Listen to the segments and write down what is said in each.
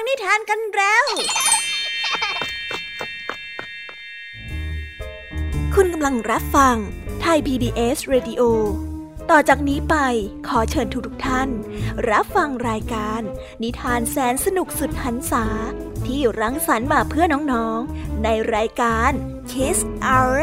งนิทานกันแล้วคุณกำลังรับฟังไทย PBS Radio ต่อจากนี้ไปขอเชิญทุกท่านรับฟังรายการนิทานแสนสนุกสุดหรรษาที่รังสรรค์มาเพื่อน้องๆในรายการ Kids Hour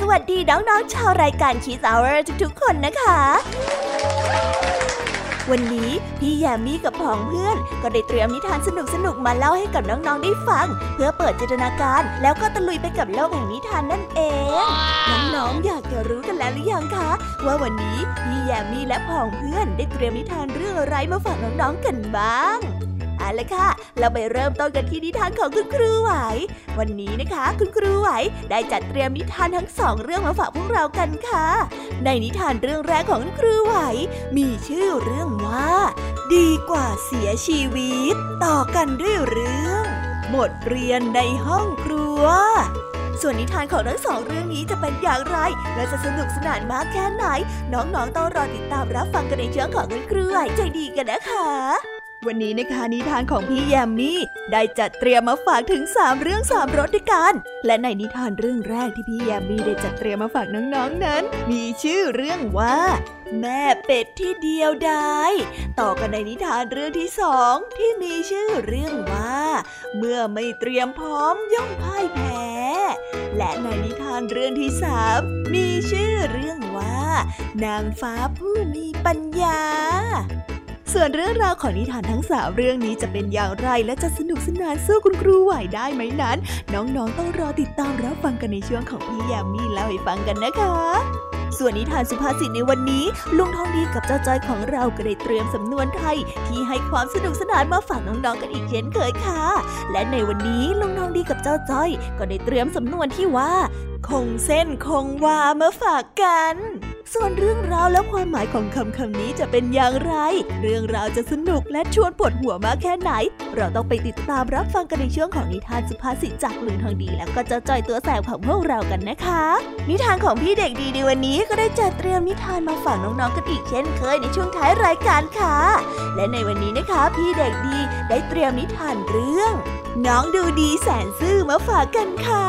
สวัสดีน้องๆชาวรายการ Kids Hour ทุกๆคนนะคะ วันนี้พี่แยมมี่กับผองเพื่อนก็ได้เตรียมนิทานสนุกๆมาเล่าให้กับน้องๆได้ฟังเพื่อเปิดจินตนาการแล้วก็ตะลุยไปกับโลกแห่งนิทานนั่นเอง น้องๆอยากจะรู้กันแล้วหรือยังคะว่าวันนี้พี่แยมมี่และผองเพื่อนได้เตรียมนิทานเรื่องอะไรมาฝากน้องๆกันบ้างเอาละค่ะเราไปเริ่มต้นกันที่นิทานของคุณครูไหววันนี้นะคะคุณครูไหวได้จัดเตรียมนิทานทั้งสองเรื่องมาฝากพวกเรากันค่ะในนิทานเรื่องแรกของคุณครูไหวมีชื่อเรื่องว่าดีกว่าเสียชีวิตต่อกันด้วยเรื่องบทเรียนในห้องครัวส่วนนิทานของทั้งสองเรื่องนี้จะเป็นอย่างไรและจะสนุกสนานมากแค่ไหนน้องๆต้องรอติดตามรับฟังกันในช่วงของคุณครูไหวใจดีกันนะคะวันนี้นะคะนิทานของพี่แยมมี่ได้จัดเตรียมมาฝากถึง3เรื่อง3รสด้วยกันและในนิทานเรื่องแรกที่พี่แยมมี่ได้จัดเตรียมมาฝากน้องๆนั้นมีชื่อเรื่องว่าแม่เป็ดที่เดียวดายต่อกันในนิทานเรื่องที่2ที่มีชื่อเรื่องว่าเมื่อไม่เตรียมพร้อมย่อมพ่ายแพ้และในนิทานเรื่องที่3มีชื่อเรื่องว่านางฟ้าผู้มีปัญญาส่วนเรื่องราวของนิทานทั้ง3เรื่องนี้จะเป็นอย่างไรและจะสนุกสนานสู้คุณครูไหวได้ไหมนั้นน้องๆต้องรอติดตามรับฟังกันในช่วงของพี่ยามีเล่าให้ฟังกันนะคะส่วนนิทานสุภาษิตในวันนี้ลุงทองดีกับเจ้าจ้อยของเราก็ได้เตรียมสำนวนไทยที่ให้ความสนุกสนานมาฝากน้องๆกันอีกเช่นเคยค่ะและในวันนี้ลุงทองดีกับเจ้าจ้อยก็ได้เตรียมสำนวนที่ว่าคงเส้นคงวามาฝากกันส่วนเรื่องราวและความหมายของคำนี้จะเป็นอย่างไรเรื่องราวจะสนุกและชวนปวดหัวมากแค่ไหนเราต้องไปติดตามรับฟังกันในช่วงของนิทานสุภาษิตจากลุงทองดีแล้วก็เจ้าจ้อยตัวแสบของพวกเรากันนะคะนิทานของพี่เด็กดีในวันนี้ก็ได้จัดเตรียมนิทานมาฝากน้องๆกันอีกเช่นเคยในช่วงท้ายรายการค่ะและในวันนี้นะคะพี่เด็กดีได้เตรียมนิทานเรื่องน้องดูดีแสนซื่อมาฝากกันค่ะ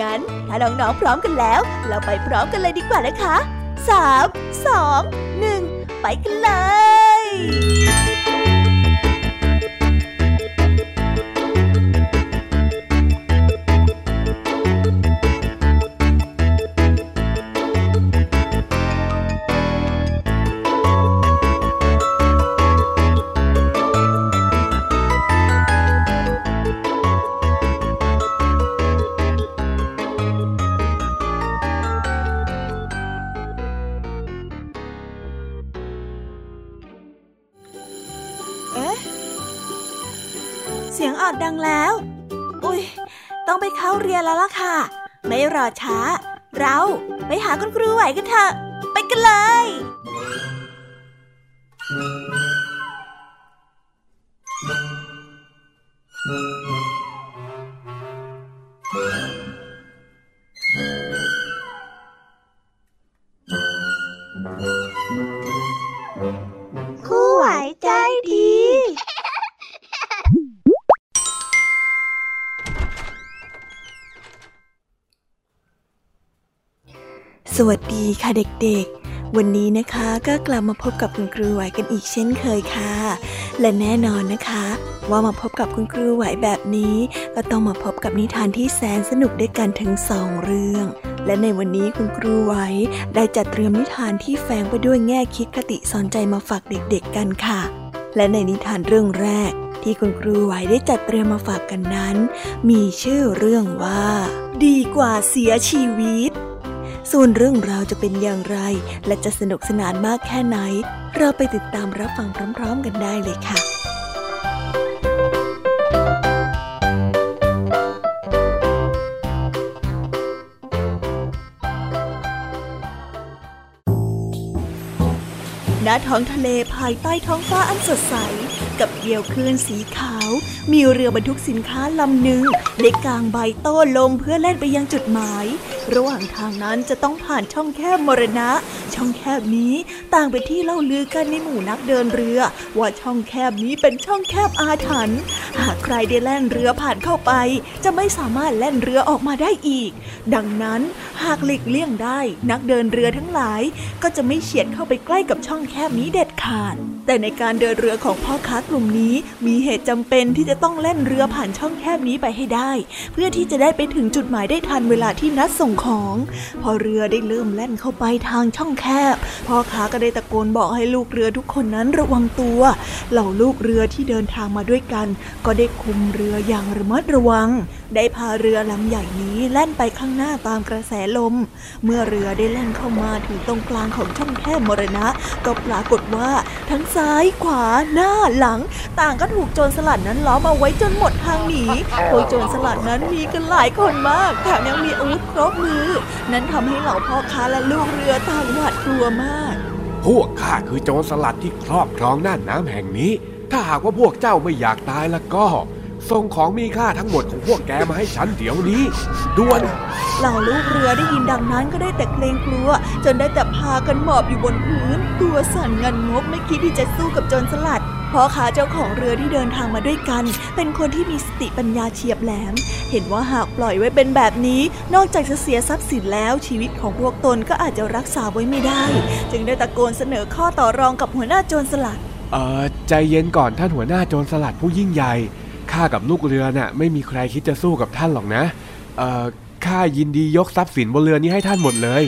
งั้นถ้าน้องๆพร้อมกันแล้วเราไปพร้อมกันเลยดีกว่านะคะ3 2 1ไปกันเลยดังแล้วอุ๊ยต้องไปเข้าเรียนแล้วล่ะค่ะไม่รอช้าเราไปหาคุณครูไหวกันเถอะไปกันเลยครูไหวใจดีสวัสดีค่ะเด็กๆวันนี้นะคะก็กลับมาพบกับคุณครูไหวกันอีกเช่นเคยค่ะและแน่นอนนะคะว่ามาพบกับคุณครูไหวแบบนี้ก็ต้องมาพบกับนิทานที่แสนสนุกด้วยกันถึง2เรื่องและในวันนี้คุณครูไหวได้จัดเตรียมนิทานที่แฝงไปด้วยแง่คิดคติสอนใจมาฝากเด็กๆกันค่ะและในนิทานเรื่องแรกที่คุณครูไหวได้จัดเตรียมมาฝากกันนั้นมีชื่อเรื่องว่าดีกว่าเสียชีวิต ส่วนเรื่องราวจะเป็นอย่างไรและจะสนุกสนานมากแค่ไหนเราไปติดตามรับฟังพร้อมๆกันได้เลยค่ะณท้องทะเลภายใต้ท้องฟ้าอันสดใสกับเหวคลื่นสีขาวมีเรือบรรทุกสินค้าลำหนึ่งได้กางใบโต้ลมเพื่อแล่นไปยังจุดหมายระหว่างทางนั้นจะต้องผ่านช่องแคบมรณะช่องแคบนี้ต่างเป็นที่เล่าลือกันในหมู่นักเดินเรือว่าช่องแคบนี้เป็นช่องแคบอาถรรพ์หากใครได้แล่นเรือผ่านเข้าไปจะไม่สามารถแล่นเรือออกมาได้อีกดังนั้นหากหลีกเลี่ยงได้นักเดินเรือทั้งหลายก็จะไม่เฉียดเข้าไปใกล้กับช่องแคบนี้เด็ดขาดแต่ในการเดินเรือของพ่อค้ากลุ่มนี้มีเหตุจำเป็นที่จะต้องแล่นเรือผ่านช่องแคบนี้ไปให้ได้เพื่อที่จะได้ไปถึงจุดหมายได้ทันเวลาที่นัดส่งของพอเรือได้เริ่มแล่นเข้าไปทางช่องแคบพ่อค้าก็ได้ตะโกนบอกให้ลูกเรือทุกคนนั้นระวังตัวเหล่าลูกเรือที่เดินทางมาด้วยกันก็ได้คุมเรืออย่างระมัดระวังได้พาเรือลำใหญ่นี้แล่นไปข้างหน้าตามกระแสลมเมื่อเรือได้แล่นเข้ามาถึงตรงกลางของช่องแคบมรณะก็ปรากฏว่าทั้งซ้ายขวาหน้าหลังต่างก็ถูกโจรสลัดนั้นล้อมเอาไว้จนหมดทางหนีพวกโจรสลัดนั้นมีกันหลายคนมากแถมยังมีอาวุธครบมือนั้นทำให้เหล่าพ่อค้าและลูกเรือต่างหวาดกลัวมากพวกข้าคือโจรสลัดที่ครอบครองน่านน้ำแห่งนี้ถ้าหากว่าพวกเจ้าไม่อยากตายแล้วก็ส่งของมีค่าทั้งหมดของพวกแกมาให้ฉันเดี๋ยวนี้ด่วนเหล่าลูกเรือได้ยินดังนั้นก็ได้แต่เกรงกลัวจนได้แต่พากันหมอบอยู่บนพื้นตัวสั่นงันงกไม่คิดที่จะสู้กับโจรสลัดพ่อค้าเจ้าของเรือที่เดินทางมาด้วยกันเป็นคนที่มีสติปัญญาเฉียบแหลมเห็นว่าหากปล่อยไว้เป็นแบบนี้นอกจากจะเสียทรัพย์สินแล้วชีวิตของพวกตนก็อาจจะรักษาไว้ไม่ได้จึงได้ตะโกนเสนอข้อต่อรองกับหัวหน้าโจรสลัดใจเย็นก่อนท่านหัวหน้าโจรสลัดผู้ยิ่งใหญ่ข้ากับลูกเรือน่ะไม่มีใครคิดจะสู้กับท่านหรอกนะข้ายินดียกทรัพย์สินบนเรือนี้ให้ท่านหมดเลย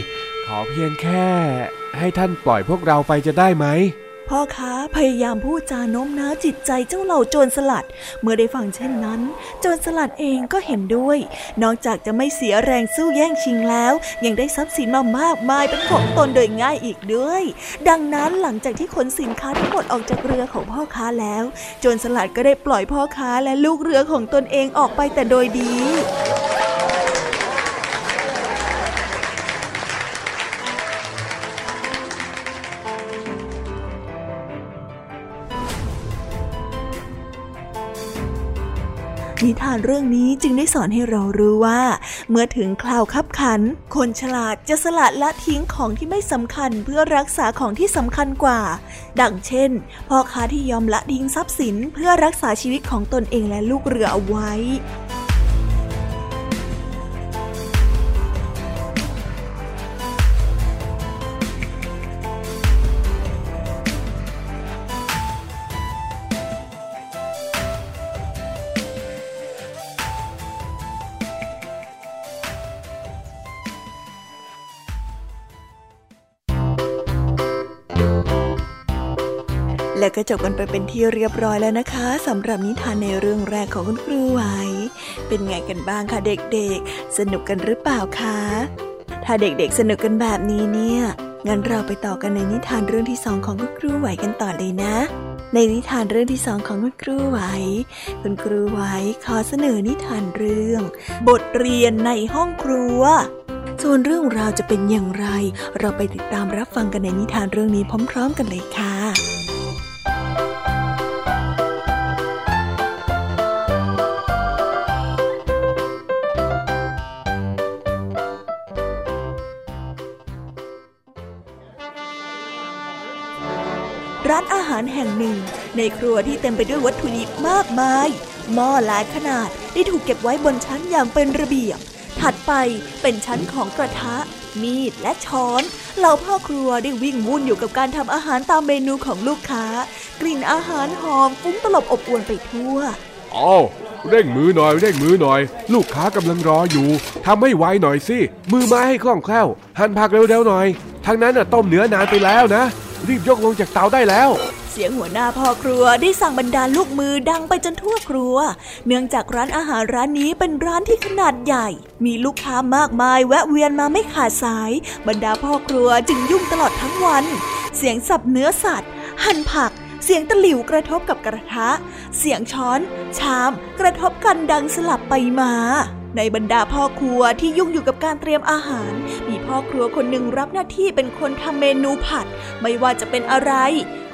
ขอเพียงแค่ให้ท่านปล่อยพวกเราไปจะได้ไหมพ่อค้าพยายามพูดจาโน้มน้าวจิตใจเจ้าเหล่าโจรสลัดเมื่อได้ฟังเช่นนั้นโจรสลัดเองก็เห็นด้วยนอกจากจะไม่เสียแรงสู้แย่งชิงแล้วยังได้ทรัพย์สินมามากมายเป็นของตนโดยง่ายอีกด้วยดังนั้นหลังจากที่ขนสินค้าทั้งหมดออกจากเรือของพ่อค้าแล้วโจรสลัดก็ได้ปล่อยพ่อค้าและลูกเรือของตนเองออกไปแต่โดยดีนิทานเรื่องนี้จึงได้สอนให้เรารู้ว่าเมื่อถึงคราวคับขันคนฉลาดจะสละละทิ้งของที่ไม่สำคัญเพื่อรักษาของที่สำคัญกว่าดังเช่นพ่อค้าที่ยอมละทิ้งทรัพย์สินเพื่อรักษาชีวิตของตนเองและลูกเรือเอาไว้แล้วก็จบกันไปเป็นที่เรียบร้อยแล้วนะคะสำหรับนิทานในเรื่องแรกของคุณครูไหวเป็นไงกันบ้างคะเด็กๆสนุกกันหรือเปล่าคะถ้าเด็กๆสนุกกันแบบนี้เนี่ยงั้นเราไปต่อกันในนิทานเรื่องที่สองของคุณครูไหวกันต่อเลยนะในนิทานเรื่องที่สองของคุณครูไหวคุณครูไหวขอเสนอนิทานเรื่องบทเรียนในห้องครัวส่วนเรื่องราวจะเป็นอย่างไรเราไปติดตามรับฟังกันในนิทานเรื่องนี้พร้อมๆกันเลยค่ะร้านอาหารแห่งหนึ่งในครัวที่เต็มไปด้วยวัตถุดิบมากมายหม้อหลายขนาดได้ถูกเก็บไว้บนชั้นอย่างเป็นระเบียบถัดไปเป็นชั้นของกระทะมีดและช้อนเหล่าพ่อครัวได้วิ่งวุ่นอยู่กับการทำอาหารตามเมนูของลูกค้ากลิ่นอาหารหอมฟุ้งตลบอบอวลไปทั่วเร่งมือหน่อยลูกค้ากำลังรออยู่ทำให้ไวหน่อยสิมือไม้ให้คล่องแคล่วหั่นผักเร็วๆหน่อยทางนั้นน่ะต้มเนื้อนานไปแล้วนะรีบยกลงจากเตาได้แล้ว เสียงหัวหน้าพ่อครัวได้สั่งบรรดาลูกมือดังไปจนทั่วครัวเนื่องจากร้านอาหารร้านนี้เป็นร้านที่ขนาดใหญ่มีลูกค้ามากมายแวะเวียนมาไม่ขาดสายบรรดาพ่อครัวจึงยุ่งตลอดทั้งวันเสียงสับเนื้อสัตว์หั่นผักเสียงตะหลิวกระทบกับกระทะเสียงช้อนชามกระทบกันดังสลับไปมาในบรรดาพ่อครัวที่ยุ่งอยู่กับการเตรียมอาหารมีพ่อครัวคนหนึ่งรับหน้าที่เป็นคนทำเมนูผัดไม่ว่าจะเป็นอะไร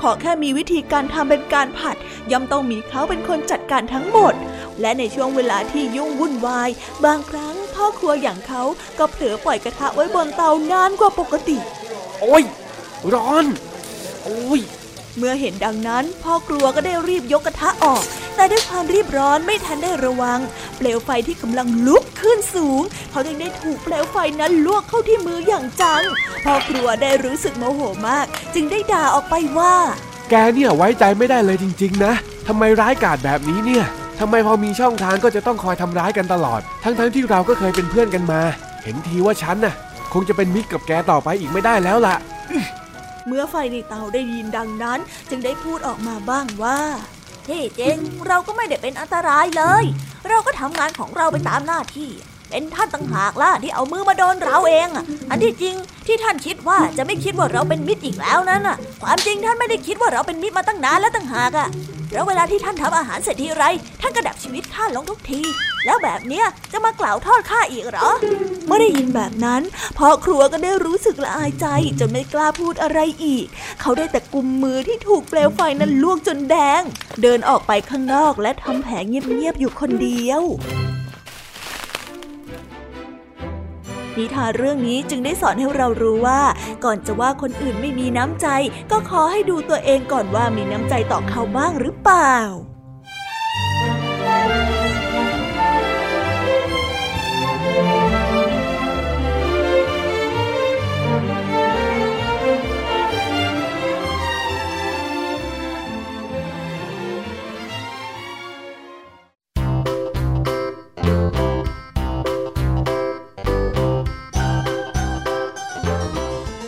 ขอแค่มีวิธีการทำเป็นการผัดย่อมต้องมีเขาเป็นคนจัดการทั้งหมดและในช่วงเวลาที่ยุ่งวุ่นวายบางครั้งพ่อครัวอย่างเขาก็เผลอปล่อยกระทะไว้บนเตานานกว่าปกติโอ๊ยร้อนโอ๊ยเมื่อเห็นดังนั้นพ่อครัวก็ได้รีบยกกระทะออกแต่ด้วยความรีบร้อนไม่ทันได้ระวังเปลวไฟที่กำลังลุกขึ้นสูงเขาจึงได้ถูกเปลวไฟนั้นลวกเข้าที่มืออย่างจังพ่อครัวได้รู้สึกโมโหมากจึงได้ด่าออกไปว่าแกเนี่ยไว้ใจไม่ได้เลยจริงๆนะทำไมร้ายกาจแบบนี้เนี่ยทำไมพอมีช่องทางก็จะต้องคอยทำร้ายกันตลอดทั้งที่เราก็เคยเป็นเพื่อนกันมาเห็นทีว่าฉันน่ะคงจะเป็นมิตรกับแกต่อไปอีกไม่ได้แล้วล่ะเมื่อไฟในเตาได้ยินดังนั้นจึงได้พูดออกมาบ้างว่าที่จริงเราก็ไม่ได้เป็นอันตรายเลยเราก็ทำงานของเราไปตามหน้าที่เป็นท่านต่างหากล่ะที่เอามือมาโดนเราเองอันที่จริงที่ท่านคิดว่าจะไม่คิดว่าเราเป็นมิตรอีกแล้วนั้นความจริงท่านไม่ได้คิดว่าเราเป็นมิตรมาตั้งนานแล้วต่างหากแล้วเวลาที่ท่านทำอาหารเสร็จทีไรท่านก็ดับชีวิตข้าลงทุกทีแล้วแบบเนี้ยจะมากล่าวโทษข้าอีกเหรอเมื่อได้ยินแบบนั้นพ่อครัวก็ได้รู้สึกละอายใจจนไม่กล้าพูดอะไรอีกเขาได้แต่กุมมือที่ถูกเปลวไฟนั้นลวกจนแดงเดินออกไปข้างนอกและทำแผลเงียบๆอยู่คนเดียวนิทานเรื่องนี้จึงได้สอนให้เรารู้ว่าก่อนจะว่าคนอื่นไม่มีน้ำใจก็ขอให้ดูตัวเองก่อนว่ามีน้ำใจต่อเขาบ้างหรือเปล่า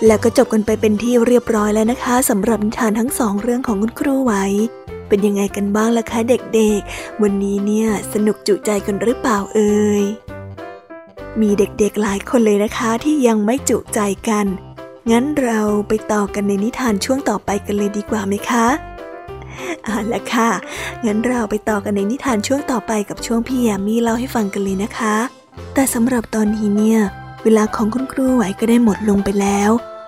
แล้วก็จบกันไปเป็นที่เรียบร้อยแล้วนะคะสำหรับนิทานทั้งสองเรื่องของคุณครูไหวเป็นยังไงกันบ้างล่ะคะเด็กๆวันนี้เนี่ยสนุกจุใจกันหรือเปล่าเอ่ยมีเด็กๆหลายคนเลยนะคะที่ยังไม่จุใจกันงั้นเราไปต่อกันในนิทานช่วงต่อไปกันเลยดีกว่าไหมคะเอาล่ะค่ะงั้นเราไปต่อกันในนิทานช่วงต่อไปกับช่วงพี่แยมมี่เล่าให้ฟังกันเลยนะคะแต่สำหรับตอนนี้เนี่ยเวลาของคุณครูไหวก็ได้หมดลงไปแล้ว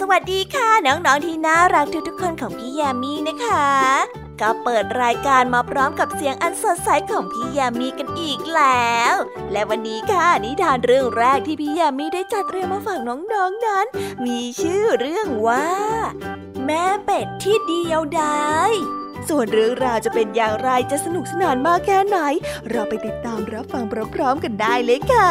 สวัสดีค่ะน้องๆที่น่ารักทุกๆคนของพี่แยมมี่นะคะก็เปิดรายการมาพร้อมกับเสียงอันสดใสของพี่แยมมี่กันอีกแล้วและวันนี้ค่ะนิทานเรื่องแรกที่พี่แยมมี่ได้จัดเตรียมมาฝากน้องๆนั้นมีชื่อเรื่องว่าแม่เป็ดที่เดียวดาย ส่วนเรื่องราวจะเป็นอย่างไรจะสนุกสนานมากแค่ไหนเราไปติดตามรับฟังพร้อมๆกันได้เลยค่ะ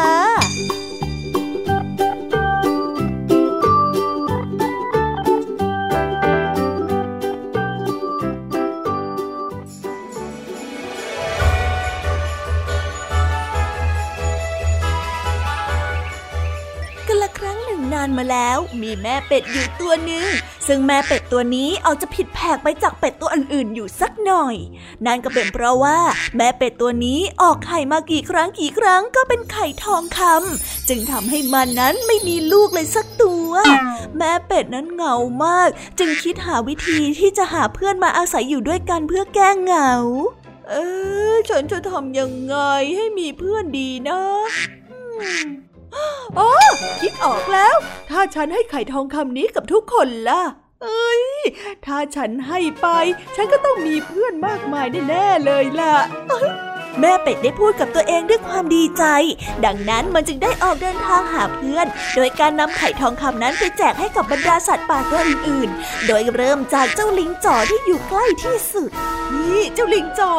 มาแล้วมีแม่เป็ดอยู่ตัวหนึ่งซึ่งแม่เป็ดตัวนี้เอาจะผิดแผกไปจากเป็ดตัวอื่นๆอยู่สักหน่อยนั่นก็เป็นเพราะว่าแม่เป็ดตัวนี้ออกไข่มากี่ครั้งก็เป็นไข่ทองคำจึงทำให้มันนั้นไม่มีลูกเลยสักตัวแม่เป็ดนั้นเหงามากจึงคิดหาวิธีที่จะหาเพื่อนมาอาศัยอยู่ด้วยกันเพื่อแก้เหงาฉันจะทำยังไงให้มีเพื่อนดีนะอ๋อคิดออกแล้วถ้าฉันให้ไข่ทองคำนี้กับทุกคนล่ะถ้าฉันให้ไปฉันก็ต้องมีเพื่อนมากมายแน่ๆเลยล่ะแม่เป็ดได้พูดกับตัวเองด้วยความดีใจดังนั้นมันจึงได้ออกเดินทางหาเพื่อนโดยการนำไข่ทองคำนั้นไปแจกให้กับบรรดาสัตว์ป่าตัวอื่นๆโดยเริ่มจากเจ้าลิงจ๋อที่อยู่ใกล้ที่สุดนี่เจ้าลิงจ๋อ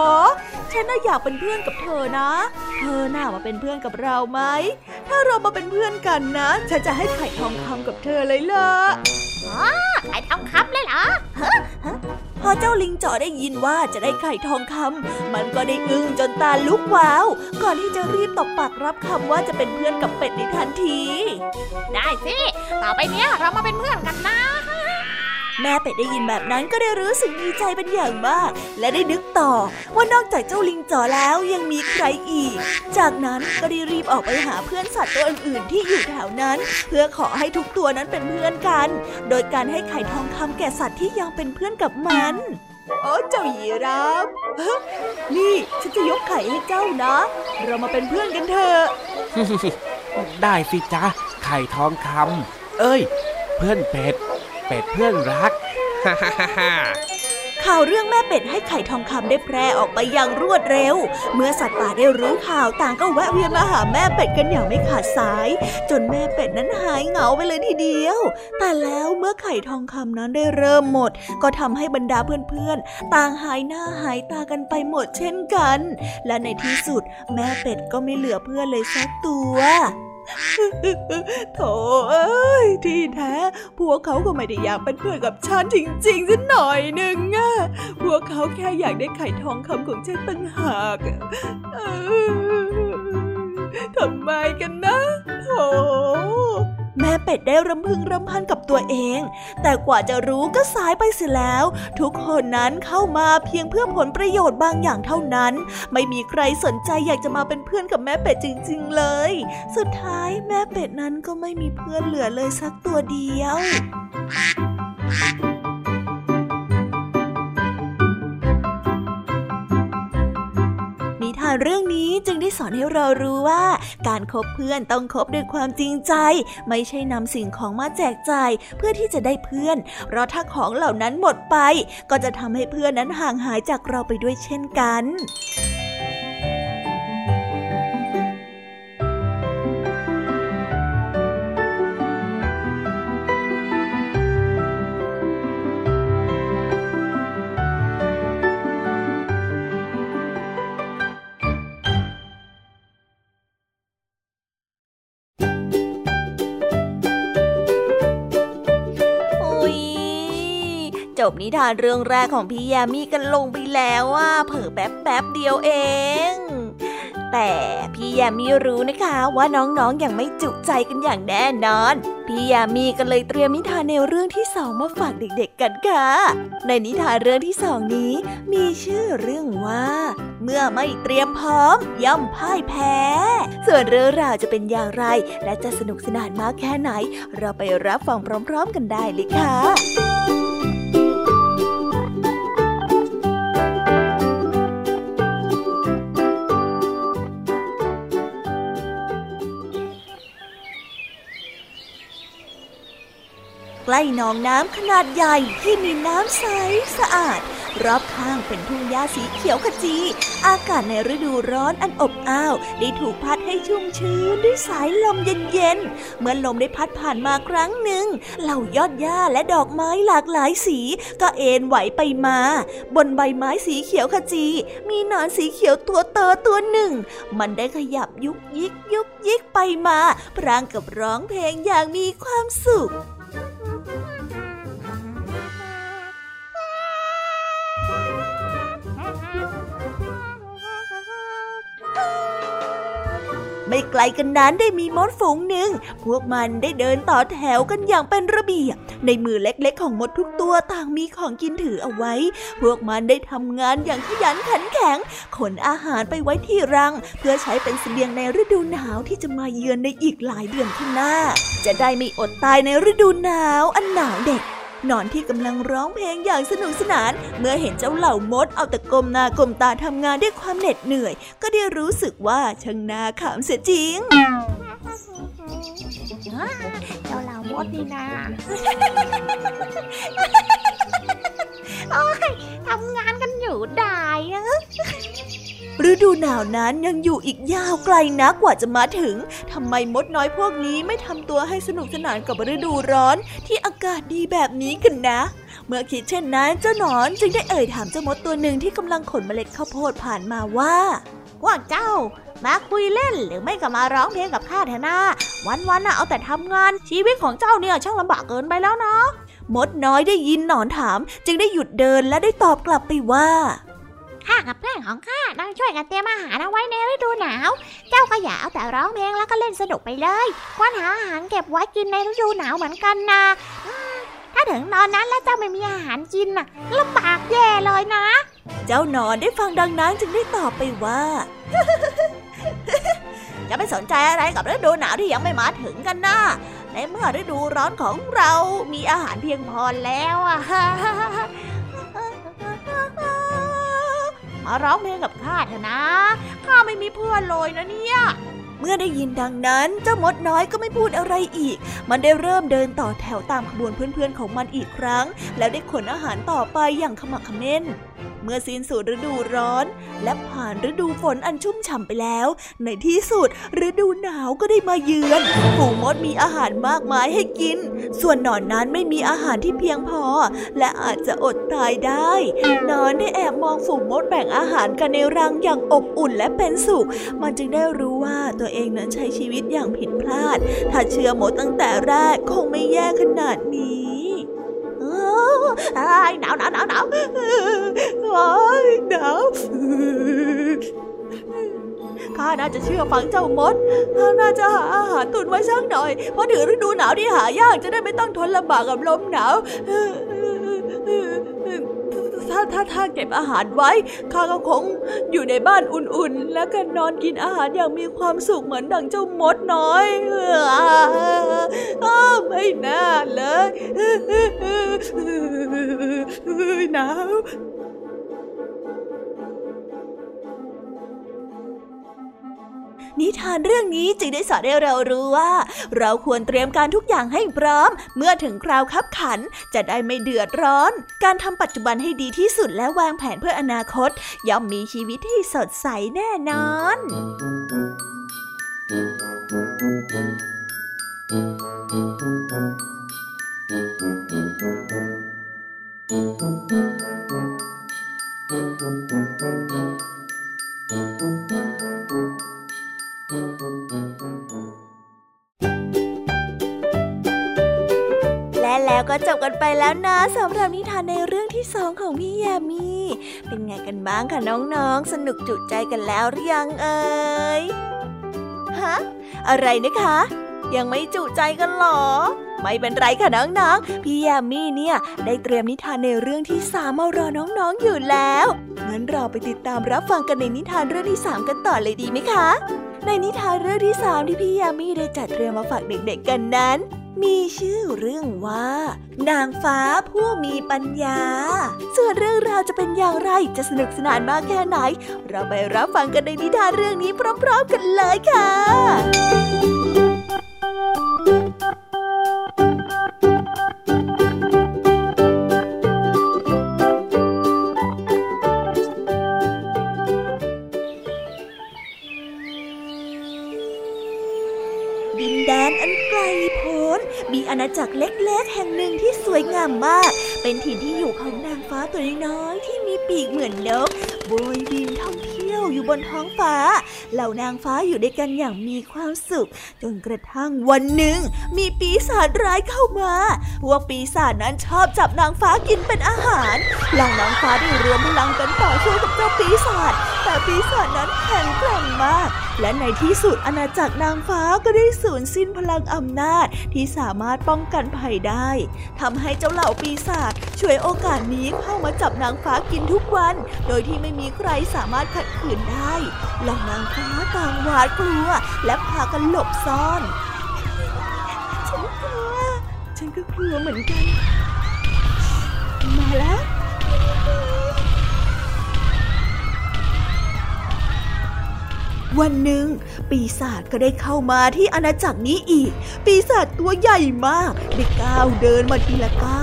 ฉันน่ะอยากเป็นเพื่อนกับเธอนะเธอน่ามาเป็นเพื่อนกับเราไหมถ้าเรามาเป็นเพื่อนกันนะฉันจะให้ไข่ทองคำกับเธอเลยล่ะไข่ทองคำเลยเหรอพอเจ้าลิงจ๋อได้ยินว่าจะได้ไข่ทองคำมันก็ได้อึ้งจนตาลุกวาวก่อนที่จะรีบตบปากรับคำว่าจะเป็นเพื่อนกับเป็ดในทันทีได้สิต่อไปเนี้ยเรามาเป็นเพื่อนกันนะแม่เป็ดได้ยินแบบนั้นก็ได้รู้สึกดีใจเป็นอย่างมากและได้นึกต่อว่านอกจากเจ้าลิงจ๋อแล้วยังมีใครอีกจากนั้นก็ได้รีบออกไปหาเพื่อนสัตว์ตัวอื่นๆที่อยู่แถวนั้นเพื่อขอให้ทุกตัวนั้นเป็นเพื่อนกันโดยการให้ไข่ทองคำแก่สัตว์ที่ยังเป็นเพื่อนกับมันโอ้เจ้ายีราฟนี่ฉันจะยกไข่ให้เจ้านะเรามาเป็นเพื่อนกันเถอะ ได้สิจ๊ะไข่ทองคำเพื่อนเป็ดเป็ดเพื่อนรักข่าวเรื่องแม่เป็ดให้ไข่ทองคำได้แพร่ออกไปอย่างรวดเร็วเมื่อสัตว์ป่าได้รู้ข่าวต่างก็แวะเวียนมาหาแม่เป็ดกันอย่างไม่ขาดสายจนแม่เป็ดนั้นหายเหงาไปเลยทีเดียวแต่แล้วเมื่อไข่ทองคำนั้นได้เริ่มหมดก็ทำให้บรรดาเพื่อนๆต่างหายหน้าหายตากันไปหมดเช่นกันและในที่สุดแม่เป็ดก็ไม่เหลือเพื่อนเลยสักตัวโธ่เอ้ยที่แท้พวกเขาก็ไม่ได้อยากเป็นเพื่อนกับฉันจริงๆสักหน่อยนึงอ่ะพวกเขาแค่อยากได้ไข่ทองคำของฉันตั้งหากทำไมกันนะโธ่แม่เป็ดได้รำพึงรำพันกับตัวเองแต่กว่าจะรู้ก็สายไปเสียแล้วทุกคนนั้นเข้ามาเพียงเพื่อผลประโยชน์บางอย่างเท่านั้นไม่มีใครสนใจอยากจะมาเป็นเพื่อนกับแม่เป็ดจริงๆเลยสุดท้ายแม่เป็ดนั้นก็ไม่มีเพื่อนเหลือเลยสักตัวเดียวเรื่องนี้จึงได้สอนให้เรารู้ว่าการคบเพื่อนต้องคบด้วยความจริงใจไม่ใช่นำสิ่งของมาแจกจ่ายเพื่อที่จะได้เพื่อนเพราะถ้าของเหล่านั้นหมดไปก็จะทำให้เพื่อนนั้นห่างหายจากเราไปด้วยเช่นกันจบนิทานเรื่องแรกของพี่ยามีกันลงไปแล้วว่าเผลอแป๊บๆเดียวเองแต่พี่ยามีรู้นะคะว่าน้องๆยังไม่จุใจกันอย่างแน่นอนพี่ยามีก็เลยเตรียมนิทานแนวเรื่องที่สองมาฝากเด็กๆกันค่ะในนิทานเรื่องที่สองนี้มีชื่อเรื่องว่าเมื่อไม่เตรียมพร้อมย่อมพ่ายแพ้ส่วนเรื่องราวจะเป็นอย่างไรและจะสนุกสนานมากแค่ไหนเราไปรับฟังพร้อมๆกันได้เลยค่ะใกล้หนองน้ำขนาดใหญ่ที่มีน้ำใสสะอาดรอบ ข้างเป็นทุ่งหญ้าสีเขียวขจีอากาศในฤดูร้อนอันอบอ้าวได้ถูกพัดให้ชุ่มชื้นด้วยสายลมเย็นๆเมื่อลมได้พัดผ่านมาครั้งหนึ่งเหล่ายอดหญ้าและดอกไม้หลากหลายสีก็เอ็นไหวไปมาบนใบไม้สีเขียวขจีมีหนอนสีเขียวตัวเตอตัวหนึ่งมันได้ขยับยุกยิกยุกยิกไปมาพลางกับร้องเพลงอย่างมีความสุขไม่ไกลกันนั้นได้มีมดฝูงหนึ่งพวกมันได้เดินต่อแถวกันอย่างเป็นระเบียบในมือเล็กๆของมดทุกตัวต่างมีของกินถือเอาไว้พวกมันได้ทำงานอย่างขยันขันแข็งขนอาหารไปไว้ที่รังเพื่อใช้เป็นเสบียงในฤดูหนาวที่จะมาเยือนในอีกหลายเดือนข้างหน้าจะได้ไม่อดตายในฤดูหนาวอันหนาวเด็ดหนอนที่กำลังร้องเพลงอย่างสนุกสนานเมื่อเห็นเจ้าเหล่ามดเอาแต่ก้มหน้าก้มตาทำงานด้วยความเหน็ดเหนื่อยก็ได้รู้สึกว่าช่างน่าขำเสียจริงเจ้าเหล่ามดนี่นะโอ้ยทำงานกันอยู่ได้ฤดูหนาวนั้นยังอยู่อีกยาวไกลนักกว่าจะมาถึงทำไมมดน้อยพวกนี้ไม่ทำตัวให้สนุกสนานกับฤดูร้อนที่อากาศดีแบบนี้กันนะเมื่อคิดเช่นนั้นเจ้าหนอนจึงได้เอ่ยถามเจ้ามดตัวหนึ่งที่กำลังขนเมล็ดข้าวโพดผ่านมาว่าว่าเจ้ามาคุยเล่นหรือไม่ก็มาร้องเพลงกับข้าเถอะนะวันๆน่ะเอาแต่ทำงานชีวิตของเจ้าเนี่ยช่างลำบากเกินไปแล้วเนาะมดน้อยได้ยินหนอนถามจึงได้หยุดเดินและได้ตอบกลับไปว่าข้ากับเพื่อนของข้าต้องช่วยกันเตรียมอาหารเอาไว้ในฤดูหนาวเจ้าก็อย่าเอาแต่ร้องเพลงแล้วก็เล่นสนุกไปเลยควรหาอาหารเก็บไว้กินในฤดูหนาวเหมือนกันนะถ้าถึงตอนนั้นแล้วเจ้าไม่มีอาหารกินน่ะลำบากแย่เลยนะเจ้าหนอนได้ฟังดังนั้นจึงได้ตอบไปว่า อย่าไปสนใจอะไรกับฤดูหนาวที่ยังไม่มาถึงกันนะในเมื่อฤดูร้อนของเรามีอาหารเพียงพอแล้วอะ มาร้องเพลงกับข้าเถอะนะข้าไม่มีเพื่อนเลยนะเนี่ยเมื่อได้ยินดังนั้นเจ้ามดน้อยก็ไม่พูดอะไรอีกมันได้เริ่มเดินต่อแถวตามขบวนเพื่อนๆของมันอีกครั้งแล้วได้ขนอาหารต่อไปอย่างขมักเขม้นเมื่อสิ้นสุดฤดูร้อนและผ่านฤดูฝนอันชุ่มฉ่ำไปแล้วในที่สุดฤดูหนาวก็ได้มาเยือนฝูงมดมีอาหารมากมายให้กินส่วนหนอนนั้นไม่มีอาหารที่เพียงพอและอาจจะอดตายได้หนอนได้แอบมองฝูงมดแบ่งอาหารกันในรังอย่างอบอุ่นและเป็นสุขมันจึงได้รู้ว่าตัวเองนั้นใช้ชีวิตอย่างผิดพลาดถ้าเชื่อมดตั้งแต่แรกคงไม่แย่ขนาดนี้หนาวหนาวหนาวหนาวหนาวข้าน่าจะเชื่อฟังเจ้ามดข้าน่าจะหาอาหารตุนไว้สักหน่อยเพราะถึงฤดูหนาวที่หายากจะได้ไม่ต้องทนลำบากกับลมหนาวถ้าเก็บอาหารไว้ข้าก็คงอยู่ในบ้านอุ่นๆและก็นอนกินอาหารอย่างมีความสุขเหมือนดังเจ้ามดน้อยไม่น่าเลยหนาวนิทานเรื่องนี้จึงได้สอนให้เรารู้ว่าเราควรเตรียมการทุกอย่างให้พร้อมเมื่อถึงคราวคับขันจะได้ไม่เดือดร้อนการทำปัจจุบันให้ดีที่สุดและวางแผนเพื่ออนาคตย่อมมีชีวิตที่สดใสแน่นอนและแล้วก็จบกันไปแล้วนะสำหรับนิทานในเรื่องที่2ของพี่ยามีเป็นไงกันบ้างคะน้องๆสนุกจุใจกันแล้วหรือยังเอ่ยฮะอะไรนะคะยังไม่จุใจกันหรอไม่เป็นไรค่ะน้องๆพี่ยามีเนี่ยได้เตรียมนิทานในเรื่องที่3มารอน้องๆอยู่แล้วงั้นเราไปติดตามรับฟังกันในนิทานเรื่องที่3กันต่อเลยดีไหมคะในนิทานเรื่องที่3ที่พี่ยามีได้จัดเตรียมมาฝากเด็กๆกันนั้นมีชื่อเรื่องว่านางฟ้าผู้มีปัญญาส่วนเรื่องราวจะเป็นอย่างไรจะสนุกสนานมากแค่ไหนเราไปรับฟังกันในนิทานเรื่องนี้พร้อมๆกันเลยค่ะ เล็กๆแห่งหนึ่งที่สวยงามมากเป็นถิ่นที่อยู่ของนางฟ้าตัวน้อยที่มีปีกเหมือนนกโบยบินท่องเที่ยวอยู่บนท้องฟ้าเหล่านางฟ้าอยู่ด้วยกันอย่างมีความสุขจนกระทั่งวันหนึ่งมีปีศาจร้ายเข้ามาพวกปีศาจนั้นชอบจับนางฟ้ากินเป็นอาหารเหล่านางฟ้าได้รวมพลังกันต่อสู้กับเจ้าปีศาจแต่ปีศาจนั้นแข็งแกร่งมากและในที่สุดอาณาจักรนางฟ้าก็ได้สูญสิ้นพลังอำนาจที่สามารถป้องกันภัยได้ทำให้เจ้าเหล่าปีศาจฉวยโอกาสนี้เข้ามาจับนางฟ้ากินทุกวันโดยที่ไม่มีใครสามารถขัดขืนได้เหล่านางฟ้าต่างหวาดกลัวและพากันหลบซ่อนฉันก็กลัวเหมือนกันมาแล้ววันหนึ่งปีศาจก็ได้เข้ามาที่อาณาจักรนี้อีกปีศาจตัวใหญ่มากได้ก้าวเดินมาทีละก้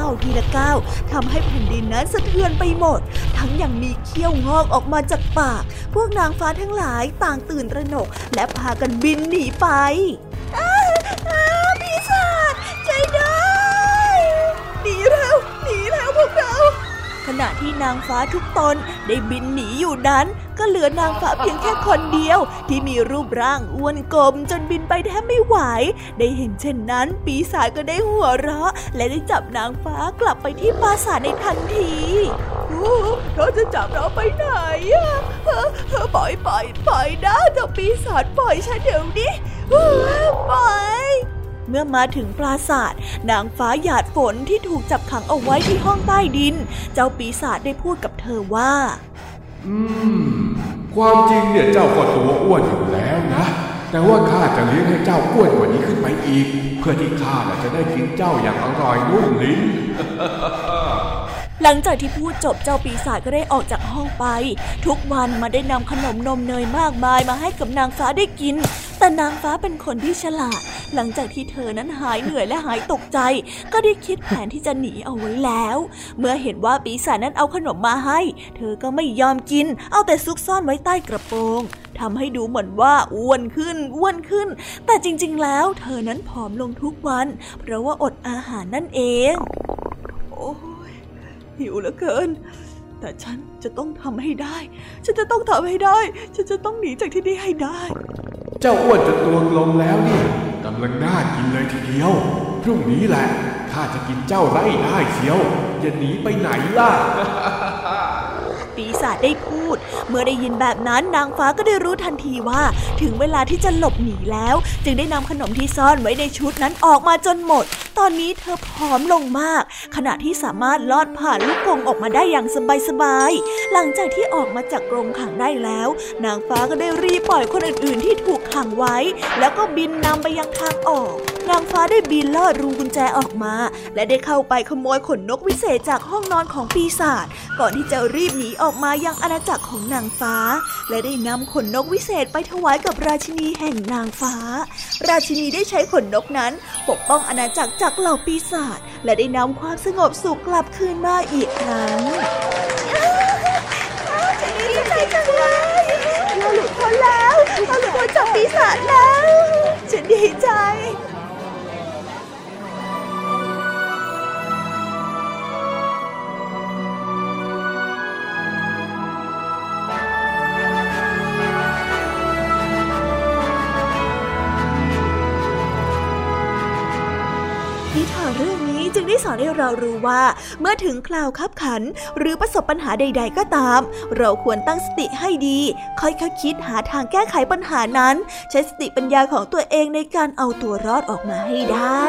าวทำให้แผ่นดินนั้นสะเทือนไปหมดทั้งยังมีเขี้ยวงอกออกมาจากปากพวกนางฟ้าทั้งหลายต่างตื่นตระหนกและพากันบินหนีไปปีศาจใจได้หนีแล้วพวกเราขณะที่นางฟ้าทุกตนได้บินหนีอยู่นั้นก็เหลือนางฟ้าเพียงแค่คนเดียวที่มีรูปร่างอ้วนกลมจนบินไปแทบไม่ไหวได้เห็นเช่นนั้นปีศาจก็ได้หัวเราะและได้จับนางฟ้ากลับไปที่ปราสาทในทันทีเธอจะจับเราไปไหนอ่ะเธอปล่อยนะเจ้าปีศาจปล่อยฉันเดี๋ยวนี้ปล่อยเมื่อมาถึงปราสาทนางฟ้าหยาดฝนที่ถูกจับขังเอาไว้ที่ห้องใต้ดินเจ้าปีศาจได้พูดกับเธอว่าความจริงเนี่ยเจ้าก็ตัวอ้วนอยู่แล้วนะแต่ว่าข้าจะเลี้ยงให้เจ้าอ้วนกว่านี้ขึ้นไปอีกเพื่อที่ข้าจะได้กินเจ้าอย่างอร่อยนุ่มลิ้นหลังจากที่พูดจบเจ้าปีศาจก็ได้ออกจากห้องไปทุกวันมาได้นำขนมนมเนยมากมายมาให้กับนางฟ้าได้กินแต่นางฟ้าเป็นคนที่ฉลาดหลังจากที่เธอนั้นหายเหนื่อยและหายตกใจก็ได้คิดแผนที่จะหนีเอาไว้แล้วเมื่อเห็นว่าปีศาจนั้นเอาขนมมาให้เธอก็ไม่ยอมกินเอาแต่ซุกซ่อนไว้ใต้กระโปรงทำให้ดูเหมือนว่าอ้วนขึ้นแต่จริงๆแล้วเธอนั้นผอมลงทุกวันเพราะว่าอดอาหารนั่นเองหิวเหลือเกินแต่ฉันจะต้องทำให้ได้ฉันจะต้องหนีจากที่นี่ให้ได้เจ้าอ้วนจะตัวลงแล้วนี่กำลังน่ากินเลยทีเดียวพรุ่งนี้แหละข้าจะกินเจ้าไล่ได้เสียวอย่าหนีไปไหนล่ะ ปีศาจได้พูดเมื่อได้ยินแบบนั้นนางฟ้าก็ได้รู้ทันทีว่าถึงเวลาที่จะหลบหนีแล้วจึงได้นำขนมที่ซ่อนไว้ในชุดนั้นออกมาจนหมดตอนนี้เธอผอมลงมากขณะที่สามารถลอดผ่านลูกกรงออกมาได้อย่างสบายหลังจากที่ออกมาจากกรงขังได้แล้วนางฟ้าก็ได้รีบปล่อยคนอื่นๆที่ถูกขังไว้แล้วก็บินนำไปยังทางออกนางฟ้าได้บินลอดรูกุญแจออกมาและได้เข้าไปขโมยขนนกวิเศษจากห้องนอนของปีศาจก่อนที่จะรีบหนีออกมายังอาณาจักรของนางฟ้าและได้นำขนนกวิเศษไปถวายกับราชินีแห่งนางฟ้าราชินีได้ใช้ขนนกนั้นปกป้องอาณาจักรจากเหล่าปีศาจและได้นำความสงบสุขกลับคืนมาอีกครั้งดีใจจังเลยเราหลุดพ้นแล้วเราหลุดพ้นจากปีศาจแล้วฉันดีใจเรื่องนี้จึงได้สอนให้เรารู้ว่าเมื่อถึงคราวคับขันหรือประสบปัญหาใดๆก็ตามเราควรตั้งสติให้ดีค่อยๆคิดหาทางแก้ไขปัญหานั้นใช้สติปัญญาของตัวเองในการเอาตัวรอดออกมาให้ได้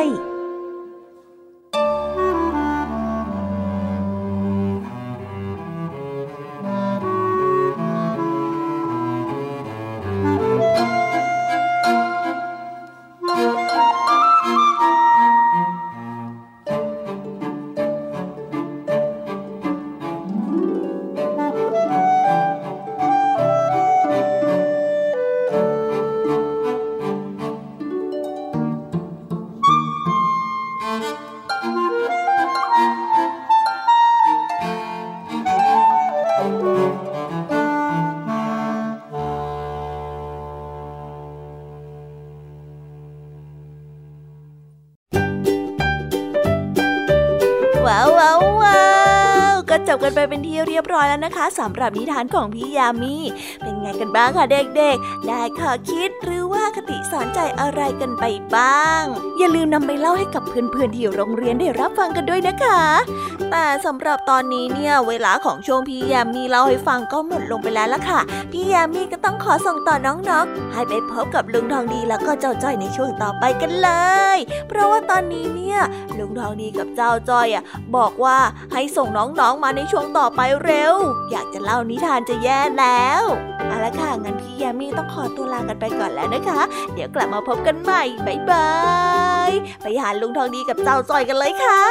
ว้าวว้าวว้าวก็จบกันไปเป็นที่เรียบร้อยแล้วนะคะสำหรับนิทานของพี่ยามีเป็นไงกันบ้างคะเด็กๆได้ข้อคิดหรือว่าคติสอนใจอะไรกันไปบ้างอย่าลืมนำไปเล่าให้กับเพื่อนๆที่โรงเรียนได้รับฟังกันด้วยนะคะแต่สำหรับตอนนี้เนี่ยเวลาของช่วงพี่ยามีเล่าให้ฟังก็หมดลงไปแล้วล่ะค่ะพี่ยามีก็ต้องขอส่งต่อน้องๆให้ไปพบกับลุงทองดีแล้วก็เจ้าจ้อยในช่วงต่อไปกันเลยเพราะว่าตอนนี้เนี่ยลุงทองดีกับเจ้าจ้อยบอกว่าให้ส่งน้องๆมาในช่วงต่อไปเร็วอยากจะเล่านิทานจะแย่แล้วเอาละค่ะงั้นพี่ยามีต้องขอตัวลากันไปก่อนแล้วนะคะเดี๋ยวกลับมาพบกันใหม่บ๊ายบายไปหาลุงทองดีกับเจ้าจ้อยกันเลยค่ะ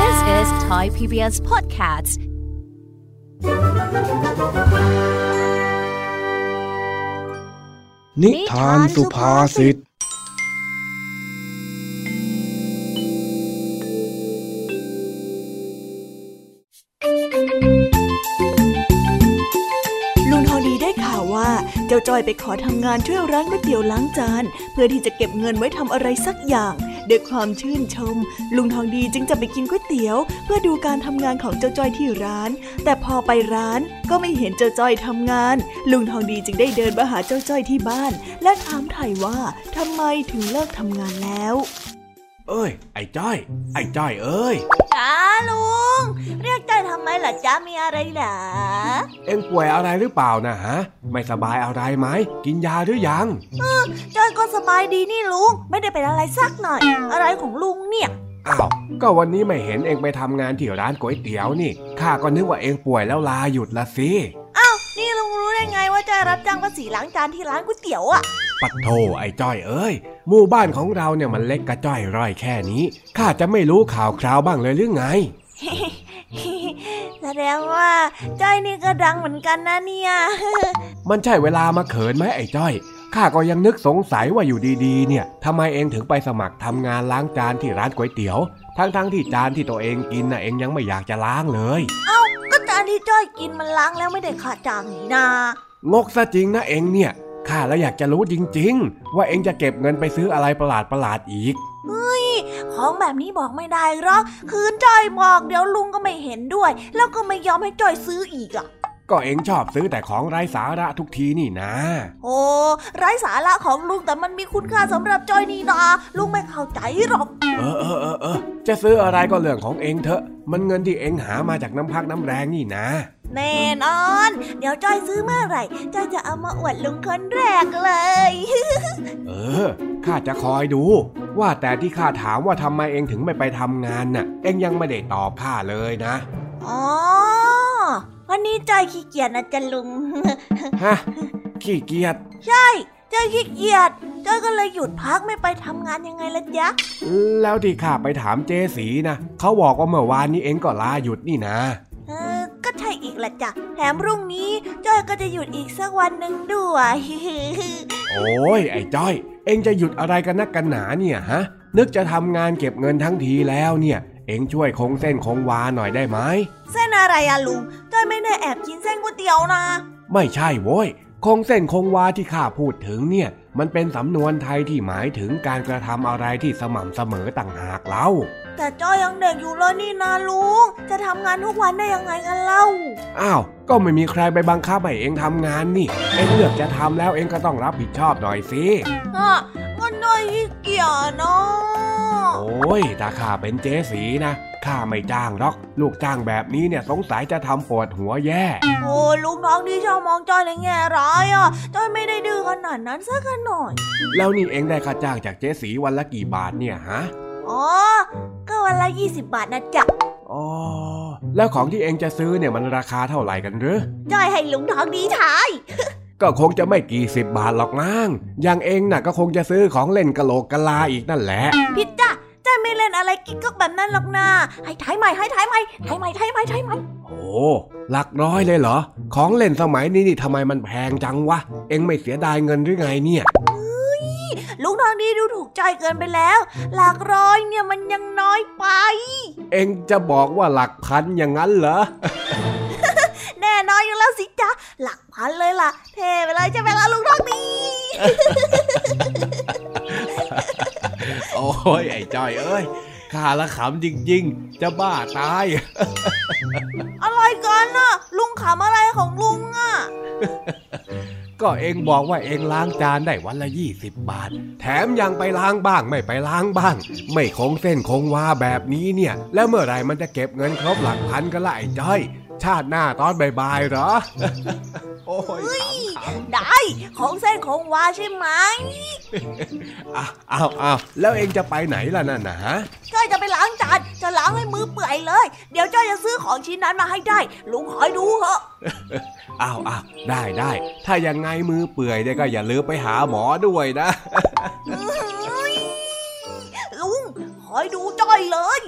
This is Thai PBS Podcastนิทานสุภาษิตเจ้าจอยไปขอทำงานช่วยร้านก๋วยเตี๋ยวล้างจานเพื่อที่จะเก็บเงินไว้ทำอะไรสักอย่าง ด้วยความชื่นชมลุงทองดีจึงจะไปกินก๋วยเตี๋ยวเพื่อดูการทำงานของเจ้าจ้อยที่ร้านแต่พอไปร้านก็ไม่เห็นเจ้าจ้อยทำงานลุงทองดีจึงได้เดินมาหาเจ้าจ้อยที่บ้านและถามไถ่ว่าทำไมถึงเลิกทำงานแล้วเอ้ยไอ้จ้อยเอ้ยจ้าลุงเรียกจ้อยทำไมล่ะจ้ามีอะไรหรอเอ็งป่วยอะไรหรือเปล่านะฮะไม่สบายอะไรไหมกินยาหรือยังจ้อยก็สบายดีนี่ลุงไม่ได้เป็นอะไรสักหน่อยอะไรของลุงเนี่ยอ้าวก็วันนี้ไม่เห็นเอ็งไปทำงานที่ร้านก๋วยเตี๋ยวนี่ข้าก็นึกว่าเอ็งป่วยแล้วลาหยุดละสิอ้าวนี่ลุงรู้ได้ไงว่าจ้อยรับจ้างว่าสีล้างจานที่ร้านก๋วยเตี๋ยวอะปัดโธ่ไอ้จ้อยเอ้ยหมู่บ้านของเราเนี่ยมันเล็กกระจ้อยร่อยแค่นี้ข้าจะไม่รู้ข่าวคราวบ้างเลยหรือไงแสดงว่าจ้อยนี่ก็ดังเหมือนกันนะเนี่ยมันใช่เวลามาเขินไหมไอ้จ้อยข้าก็ยังนึกสงสัยว่าอยู่ดีๆเนี่ยทำไมเองถึงไปสมัครทำงานล้างจานที่ร้านก๋วยเตี๋ยวทั้งที่จานที่ตัวเองกินน่ะเองยังไม่อยากจะล้างเลยเอ้าก็จานที่จ้อยกินมันล้างแล้วไม่ได้ขาดจานนี่นางกซะจริงนะเองเนี่ยข้าแล้วอยากจะรู้จริงๆว่าเองจะเก็บเงินไปซื้ออะไรประหลาดอีกเฮ้ยของแบบนี้บอกไม่ได้หรอกคืนจ้อยบอกเดี๋ยวลุงก็ไม่เห็นด้วยแล้วก็ไม่ยอมให้จ้อยซื้ออีกอ่ะก็เองชอบซื้อแต่ของไร้สาระทุกทีนี่นะโอ้ไร้สาระของลุงแต่มันมีคุณค่าสำหรับจ้อยนี่นาลุงไม่เข้าใจหรอกเออจะซื้ออะไรก็เรื่องของเองเถอะมันเงินที่เองหามาจากน้ำพักน้ำแรงนี่นะแน่นอนเดี๋ยวจ้อยซื้อเมื่อไหร่จ้อยจะเอามาอวดลุงคนแรกเลยข้าจะคอยดูว่าแต่ที่ข้าถามว่าทำไมเองถึงไม่ไปทำงานน่ะเองยังไม่ได้ตอบข้าเลยนะอ๋อวันนี้จ้อยขี้เกียจนะจ๊ะลุงฮะขี้เกียจใช่จ้อยขี้เกียจจ้อยก็เลยหยุดพักไม่ไปทำงานยังไงล่ะจ๊ะแล้วที่ข้าไปถามเจ๊สีนะเขาบอกว่าเมื่อวานนี้เองก็ลาหยุดนี่นะก็ใช่อีกล่ะจ้ะแถมพรุ่งนี้จ้อยก็จะหยุดอีกสักวันหนึ่งด้วยโอ้ยไอ้จ้อยเองจะหยุดอะไรกันนักกันหนาเนี่ยฮะนึกจะทำงานเก็บเงินทั้งทีแล้วเนี่ยเอ็งช่วยคงเส้นคงวาหน่อยได้ไหมเส้นอะไรอะลุงจ้อยไม่ได้แอบกินเส้นก๋วยเตี๋ยวนะไม่ใช่โว้ยคงเส้นคงวาที่ข้าพูดถึงเนี่ยมันเป็นสำนวนไทยที่หมายถึงการกระทำอะไรที่สม่ำเสมอต่างหากเล่าแต่จ้อยยังเด็กอยู่เลยนี่นะลุงจะทำงานทุกวันได้ยังไงกันเล่าอ้าวก็ไม่มีใครไปบังคับให้เอ็งทำงานนี่เอ็งเลือกจะทำแล้วเอ็งก็ต้องรับผิดชอบหน่อยสิก็น้อยขี้เกียจเนาะโอ้ยถ้าข้าเป็นเจ๊สีนะข้าไม่จ้างหรอกลูกจ้างแบบนี้เนี่ยสงสัยจะทำปวดหัวแย่โอ้ลูกน้องที่ชอบมองจ้อยในแง่ร้ายอ่ะจ้อยไม่ได้ดื้อขนาดนั้นสักหน่อยแล้วนี่เองได้ค่าจ้างจากเจ๊สีวันละกี่บาทเนี่ยฮะอ๋อก็วันละ20 บาทนะจ๊ะอ๋อแล้วของที่เองจะซื้อเนี่ยมันราคาเท่าไหร่กันหรือจ้อยให้ลุงน้องดีทายก็คงจะไม่กี่10 บาทหรอกนางอย่างเองน่ะก็คงจะซื้อของเล่นกะโหลกกะลาอีกนั่นแหละผิดจ้ะจ้อยไม่เล่นอะไรกิ๊กก๊อกแบบนั้นหรอกนะให้ถ่ายใหม่โอ้หลักร้อยเลยเหรอของเล่นสมัยนี้นี่ทำไมมันแพงจังวะเอ็งไม่เสียดายเงินหรือไงเนี่ยลุงทองดีดูถูกใจเกินไปแล้วหลักร้อยเนี่ยมันยังน้อยไปเอ็งจะบอกว่าหลักพันอย่างนั้นเหรอ แน่นอนอยู่แล้วสิจ๊ะหลักพันเลยล่ะเทไปเลยจะไปละลุงทองดี โอ้ยไอ้จ้อยเอ้ยข้าละขำจริงๆจะบ้าตาย อะไรกันน่ะลุงขำอะไรของลุงอ่ะ ก็เองบอกว่าเองล้างจานได้วันละ20 บาทแถมยังไปล้างบ้างไม่ไปล้างบ้างไม่คงเส้นคงวาแบบนี้เนี่ยแล้วเมื่อไหร่มันจะเก็บเงินครบหลักพันกันล่ะไอ้จ้อยชาติหน้าตอนบ่ายๆเหรอ โอ้ยได้ของเส้นของวาใช่ไหม อ้าวแล้วเองจะไปไหนล่ะนั่นนะจ้อยจะไปล้างจานจะล้างให้มือเปื่อยเลยเดี๋ยวจ้อยจะซื้อของชิ้นนั้นมาให้ได้ลุงขอดูเหอะ อ้าวได้ถ้ายังไงมือเปื่อยเนี่ยก็อย่าลืมไปหาหมอด้วยนะ ลุงขอดูจ้อยเลย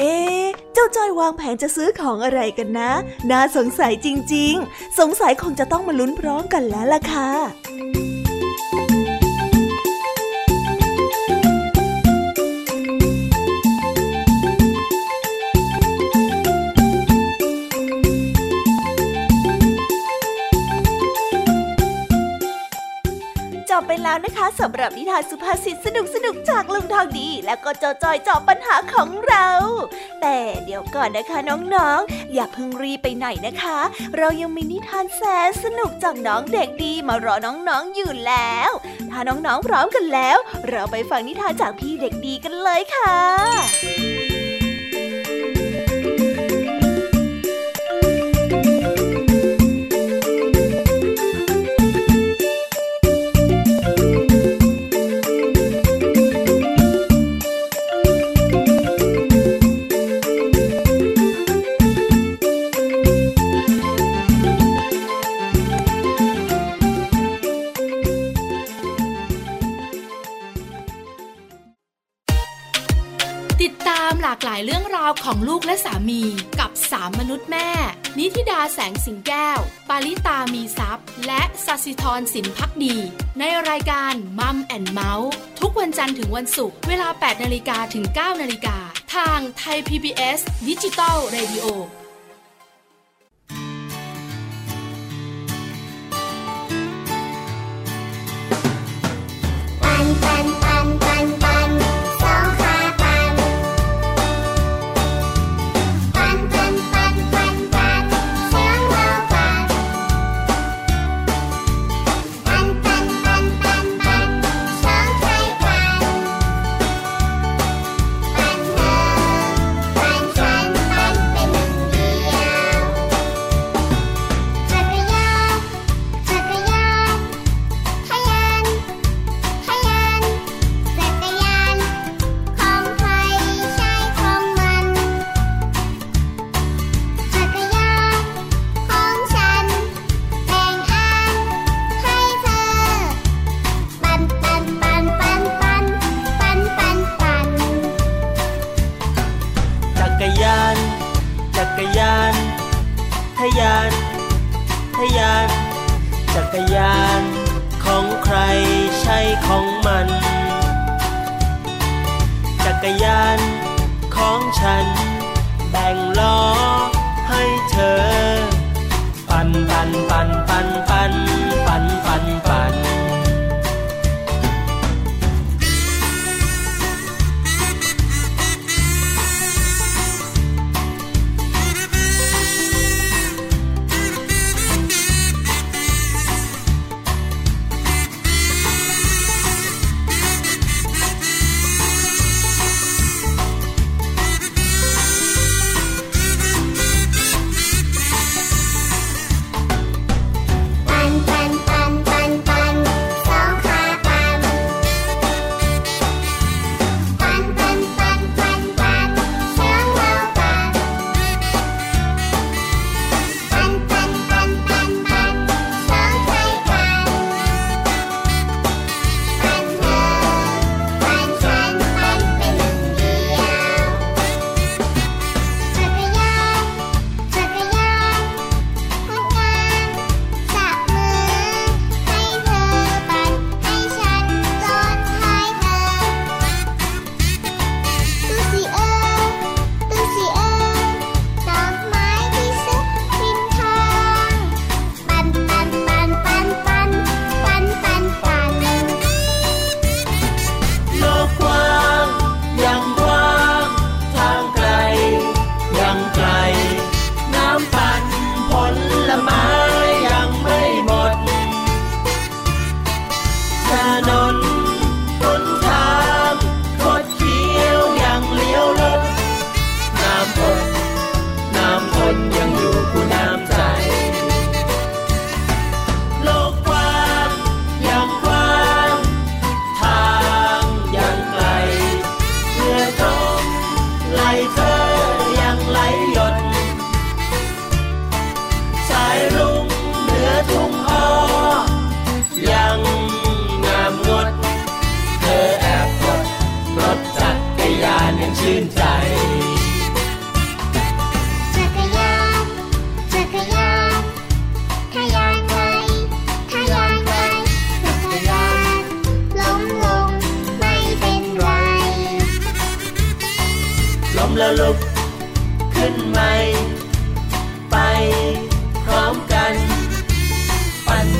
เอ๊ะเจ้าจ้อยวางแผนจะซื้อของอะไรกันนะน่าสงสัยจริงๆสงสัยคงจะต้องมาลุ้นพร้อมกันแล้วล่ะค่ะ แล้วนะคะสำหรับนิทานสุภาษิตสนุกๆจากลุงทองดีและก็เจ้าจ้อยจอบปัญหาของเราแต่เดี๋ยวก่อนนะคะน้องๆอย่าเพิ่งรีบไปไหนนะคะเรายังมีนิทานแสนสนุกจากน้องเด็กดีมารอน้องๆอยู่แล้วถ้าน้องๆพร้อมกันแล้วเราไปฟังนิทานจากพี่เด็กดีกันเลยค่ะเรื่องราวของลูกและสามีกับสามมนุษย์แม่นิธิดาแสงสิงแก้วปาริตามีทรัพย์และสัชสิธรสินภักดีในรายการมัมแอนด์เมาส์ทุกวันจันทร์ถึงวันศุกร์เวลา 8:00 น. ถึง 9:00 น. ทางไทย PBS Digital Radio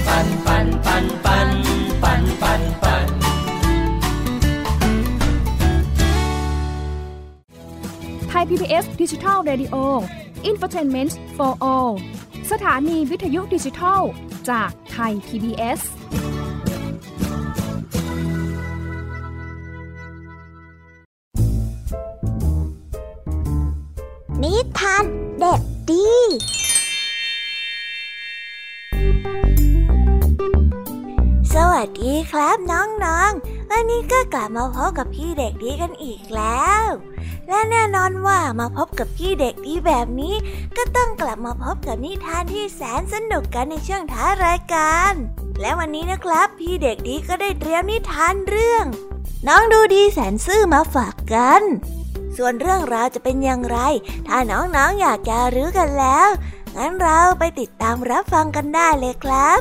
ปันปันปันปันปันปันปันไทย PBS Digital Radio Infotainment for All สถานีวิทยุดิจิทัลจากไทย PBSนิทานเด็กดีสวัสดีครับน้องๆวันนี้ก็กลับมาพบกับพี่เด็กดีกันอีกแล้วและแน่นอนว่ามาพบกับพี่เด็กดีแบบนี้ก็ต้องกลับมาพบกับนิทานที่แสนสนุกกันในช่วงท้ายรายการและวันนี้นะครับพี่เด็กดีก็ได้เตรียมนิทานเรื่องน้องดูดีแสนซื่อมาฝากกันส่วนเรื่องราวจะเป็นอย่างไรถ้าน้องๆ อยากจะรู้กันแล้วงั้นเราไปติดตามรับฟังกันได้เลยครับ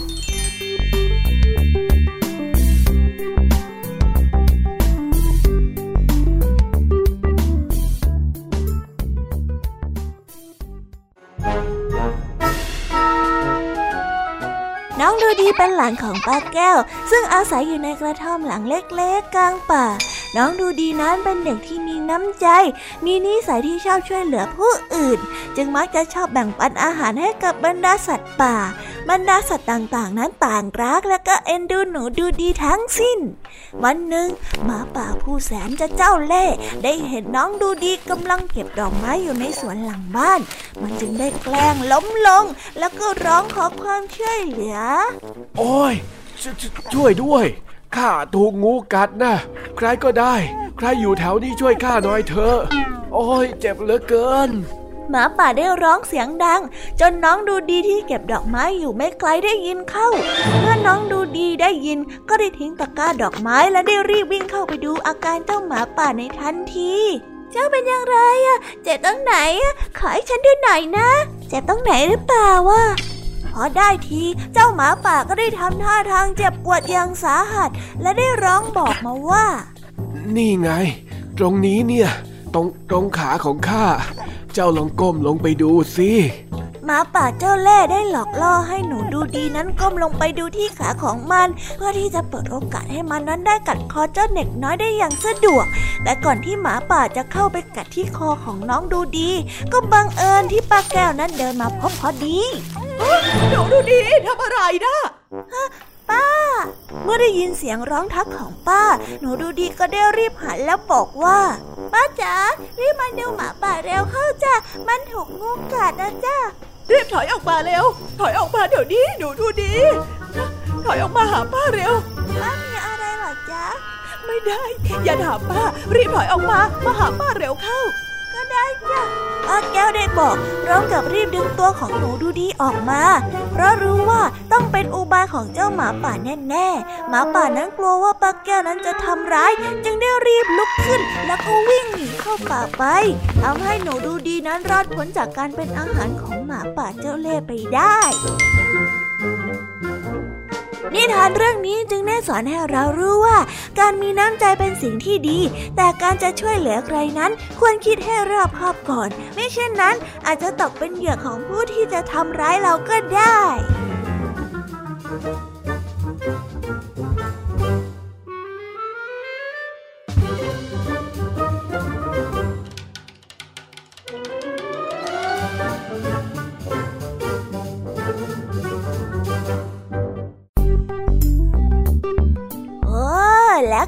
น้องดูดีเป็นหลานของป้าแก้วซึ่งอาศัยอยู่ในกระท่อมหลังเล็กๆกลางป่าน้องดูดีนั้นเป็นเด็กที่มีน้ำใจมีนิสัยที่ชอบช่วยเหลือผู้อื่นจึงมักจะชอบแบ่งปันอาหารให้กับบรรดาสัตว์ป่าบรรดาสัตว์ต่างๆนั้นต่างรักและก็เอ็นดูหนูดูดีทั้งสิ้นวันหนึ่งหมาป่าผู้แสนจะเจ้าเล่ห์ได้เห็นน้องดูดีกำลังเก็บดอกไม้อยู่ในสวนหลังบ้านมันจึงได้แกล้งล้มลงแล้วก็ร้องขอความช่วยเหลือโอ้ยช่วยด้วยข้าถูกงูกัดนะใครก็ได้ใครอยู่แถวนี้ช่วยข้าหน่อยเถอะโอ้ยเจ็บเหลือเกินหมาป่าได้ร้องเสียงดังจนน้องดูดีที่เก็บดอกไม้อยู่ไม่ไกลได้ยินเข้าเมื่อน้องดูดีได้ยินก็ได้ทิ้งตะกร้าดอกไม้และได้รีบวิ่งเข้าไปดูอาการเจ้าหมาป่าในทันทีเจ้าเป็นอย่างไรอะเจ็บตรงไหนอะขอให้ฉันดูหน่อยนะเจ็บตรงไหนหรือเปล่าวะพอได้ทีเจ้าหมาป่าก็ได้ทำท่าทางเจ็บปวดอย่างสาหัสและได้ร้องบอกมาว่านี่ไงตรงนี้เนี่ยตรงขาของข้าเจ้าลองก้มลงไปดูสิหมาป่าเจ้าเล่ห์ได้หลอกล่อให้หนูดูดีนั้นก้มลงไปดูที่ขาของมันเพื่อที่จะเปิดโอกาสให้มันนั้นได้กัดคอเจ้าเด็กน้อยได้อย่างสะดวกแต่ก่อนที่หมาป่าจะเข้าไปกัดที่คอของน้องดูดีก็บังเอิญที่ป้าแก้วนั้นเดินมาพบพอดีหนูดูดีทำอะไรนะป้าเมื่อได้ยินเสียงร้องทักของป้าหนูดูดีก็ได้รีบหันแล้วบอกว่าป้าจ๋ารีบมาดูหมาป่าเร็วเข้าจ้ะมันถูกงูกัดนะจ้ะรีบถอยออกมาเร็วถอยออกมาเดี๋ยวนี้หนูดูดีถอยออกมาหาป้าเร็วป้ามีอะไรหรอจ๊ะไม่ได้อย่าถามป้ารีบถอยออกมามาหาป้าเร็วเข้าก็ได้จ้ะป้าแก้วได้บอกพร้อมกับรีบดึงตัวของหนูดูดีออกมาเพราะรู้ว่าต้องเป็นอุบายของเจ้าหมาป่าแน่ๆหมาป่านั้นกลัวว่าป้าแก้วนั้นจะทำร้ายจึงได้รีบลุกขึ้นแล้วก็วิ่งหนีเข้าป่าไปทำให้หนูดูดีนั้นรอดพ้นจากการเป็นอาหารของหมาป่าเจ้าเล่ห์ไปได้นิทานเรื่องนี้จึงได้สอนให้เรารู้ว่าการมีน้ำใจเป็นสิ่งที่ดีแต่การจะช่วยเหลือใครนั้นควรคิดให้รอบคอบก่อนไม่เช่นนั้นอาจจะตกเป็นเหยื่อของผู้ที่จะทำร้ายเราก็ได้แล้ว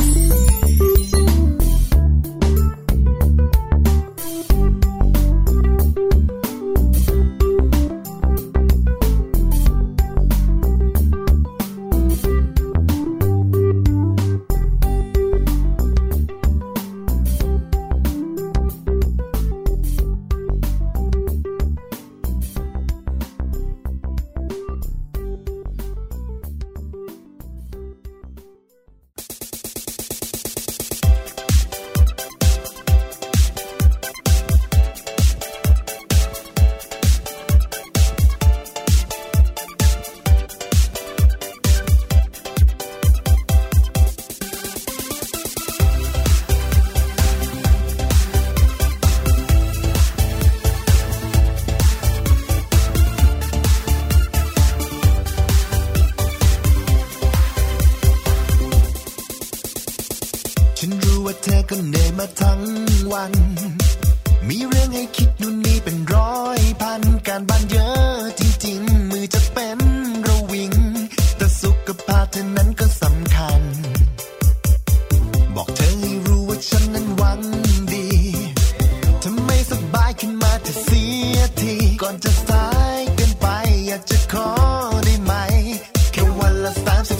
ก็เหนื่อยมาทั้งวันมีเรื่องให้คิดนู่นนี่เป็นร้อยพันการบ้านเยอะจริงๆมือจะเป็นระวิงแต่สุขภาพเธอนั้นก็สำคัญบอกเธอให้รู้ว่าฉันนั้นหวังดีถ้าไม่สบายขึ้นมาเธอเสียทีก่อนจะสายเกินไปอยากจะขอได้ไหมแค่วันละ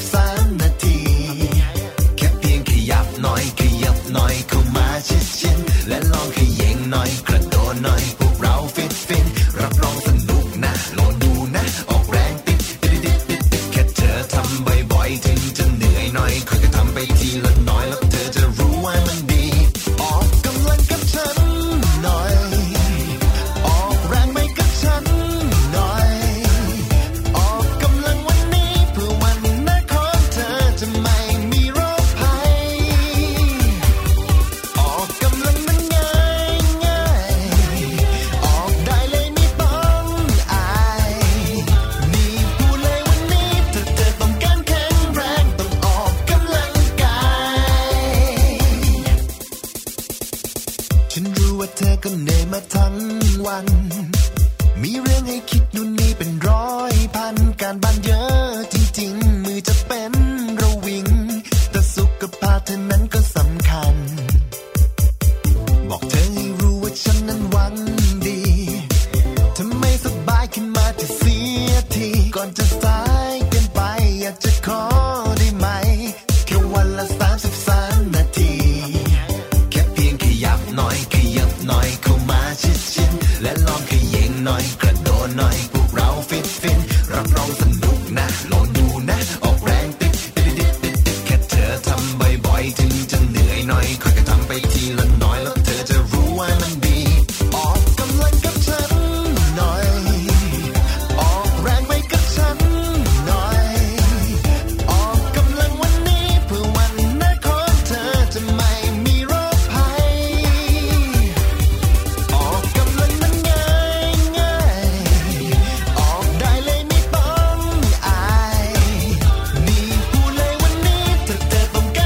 33 นาทีแค่เพียงขยับหน่อยขยับหน่อยเข้ามาเช็ดๆและลองขยับหน่อยกระโดดหน่อยพวกเราฟิตรับรองสนุกนะลองดูนะออกแรงติดแค่เธอทำบ่อยๆถึงจะเหนื่อยหน่อยค่อยๆทำไปทีละน้อยแล้วเธอจะรู้ว่ามันดีออกกำลังกับฉันหน่อยออกแรงไปกับฉันหน่อยออกกำลังวันนี้เพื่อวันหน้าของเธอจะไม่มีโรคภัยออกกำลังฉันรู้ว่าเธอก็เหนื่อยมาทั้งวันมีเรื่องให้คิดนู่นนี่เป็นร้อยพันการบ้านเยอะจริงๆมือจะเป็นระวิงแต่สุขภาพเธอนั้นก็สำคัญบอกเธอให้รู้ว่าฉันนั้นหวังดีถ้าไม่สบายขึ้นมาจะเสียทีก่อนจะสายเกินไปอยากจะขอได้ไหมแค่วันละ33 นาทีขยับหน่อยขยับหน่อยเข้ามาชิดๆและลองขยิงหน่อยกระโดดหน่อยพวกเราฟิตรับรองสนุกนะลองดูนะออกแรงติดแค่เธอทำบ่อยๆถึงจะเหนื่อยหน่อยค่อยๆทำไปทีละน้อยแล้วเธอจะรู้ว่ามันดีออกกำลังกับฉันหน่อยออกแรงไปกับฉันหน่อยออกกำลังวันนี้เพื่อวันหน้าของเธอจะไม่แ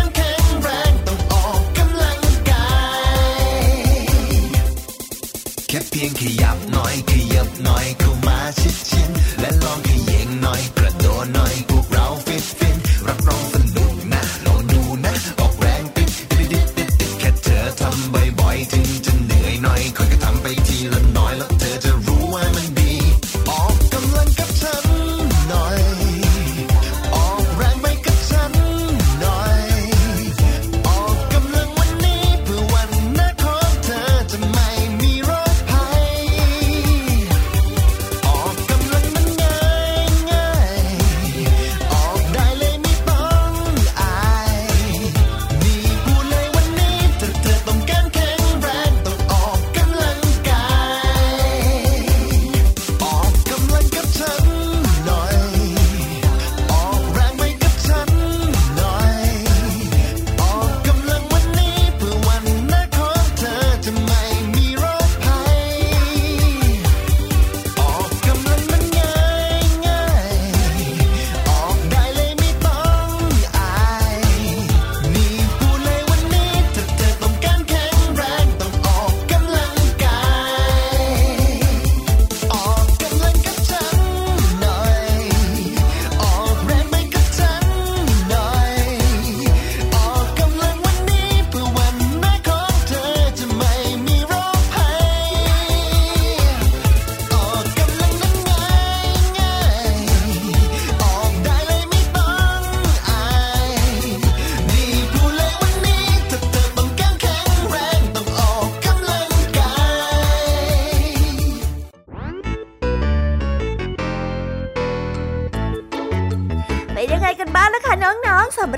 ค่เพียงขยับหน่อยเข้ามาชิดๆและลองขยิงหน่อยกระโดดหน่อยพวกเราฟิตรับรองสนุกนะลองดูนะออกแรงติดแค่เธอทำบ่อยๆถึงจะเหนื่อยหน่อยค่อยๆทำไปทีละน้อยแล้วเธอจะรู้ว่ามันดีออกกำลังกับฉันหน่อยออกแรงไปกับฉันหน่อยออกกำลังวันนี้เพื่อวันหน้าของเธอจะไม่สำหร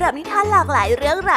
ับนิทานหลากหลายเรื่องรา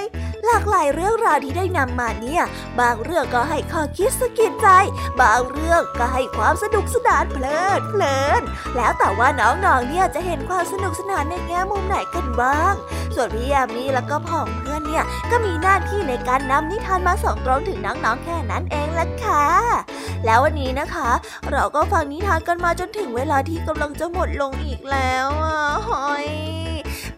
ยหลากหลายเรื่องราวที่ได้นำมาเนี่ยบางเรื่องก็ให้ข้อคิดสะกิดใจบางเรื่องก็ให้ความสนุกสนานเพลินแล้วแต่ว่าน้องๆเนี่ยจะเห็นความสนุกสนานในแง่มุมไหนกันบ้างส่วนพี่ยามีแล้วก็พ่องเพื่อนเนี่ยก็มีหน้าที่ในการนำนิทานมาส่งตรงถึงน้องๆแค่นั้นเองล่ะค่ะแล้ววันนี้นะคะเราก็ฟังนิทานกันมาจนถึงเวลาที่กำลังจะหมดลงอีกแล้วอ่ะหอย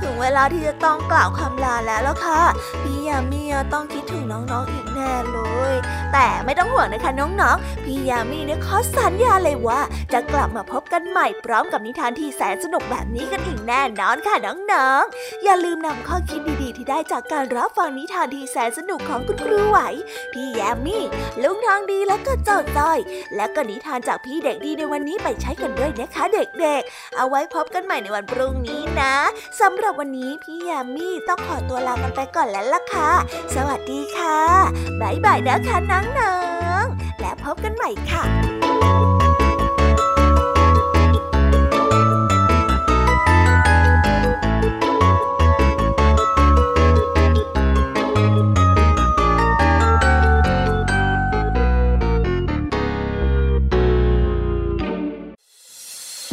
ถึงเวลาที่จะต้องกล่าวคำลาแล้วล่ะค่ะพี่ยามีต้องคิดถึงน้องๆ อีกแน่เลยแต่ไม่ต้องห่วงนะคะน้องๆพี่ยามีเนี่ยขอสัญญาเลยว่าจะกลับมาพบกันใหม่พร้อมกับนิทานที่แสนสนุกแบบนี้กันอีกแน่นอนค่ะน้องๆอย่าลืมนำข้อคิดดีๆที่ได้จากการรับฟังนิทานที่แสนสนุกของคุณครูไหวพี่ยามีลุงทองดีแล้วก็เจ้าจ้อยและก็นิทานจากพี่เด็กดีในวันนี้ไปใช้กันด้วยนะคะเด็กๆเอาไว้พบกันใหม่ในวันพรุ่งนี้นะสำหรับวันนี้พี่ยามีต้องขอตัวลากันไปก่อนแล้วล่ะค่ะสวัสดีค่ะบ๊ายบายนะคะน้องๆและพบกันใหม่ค่ะต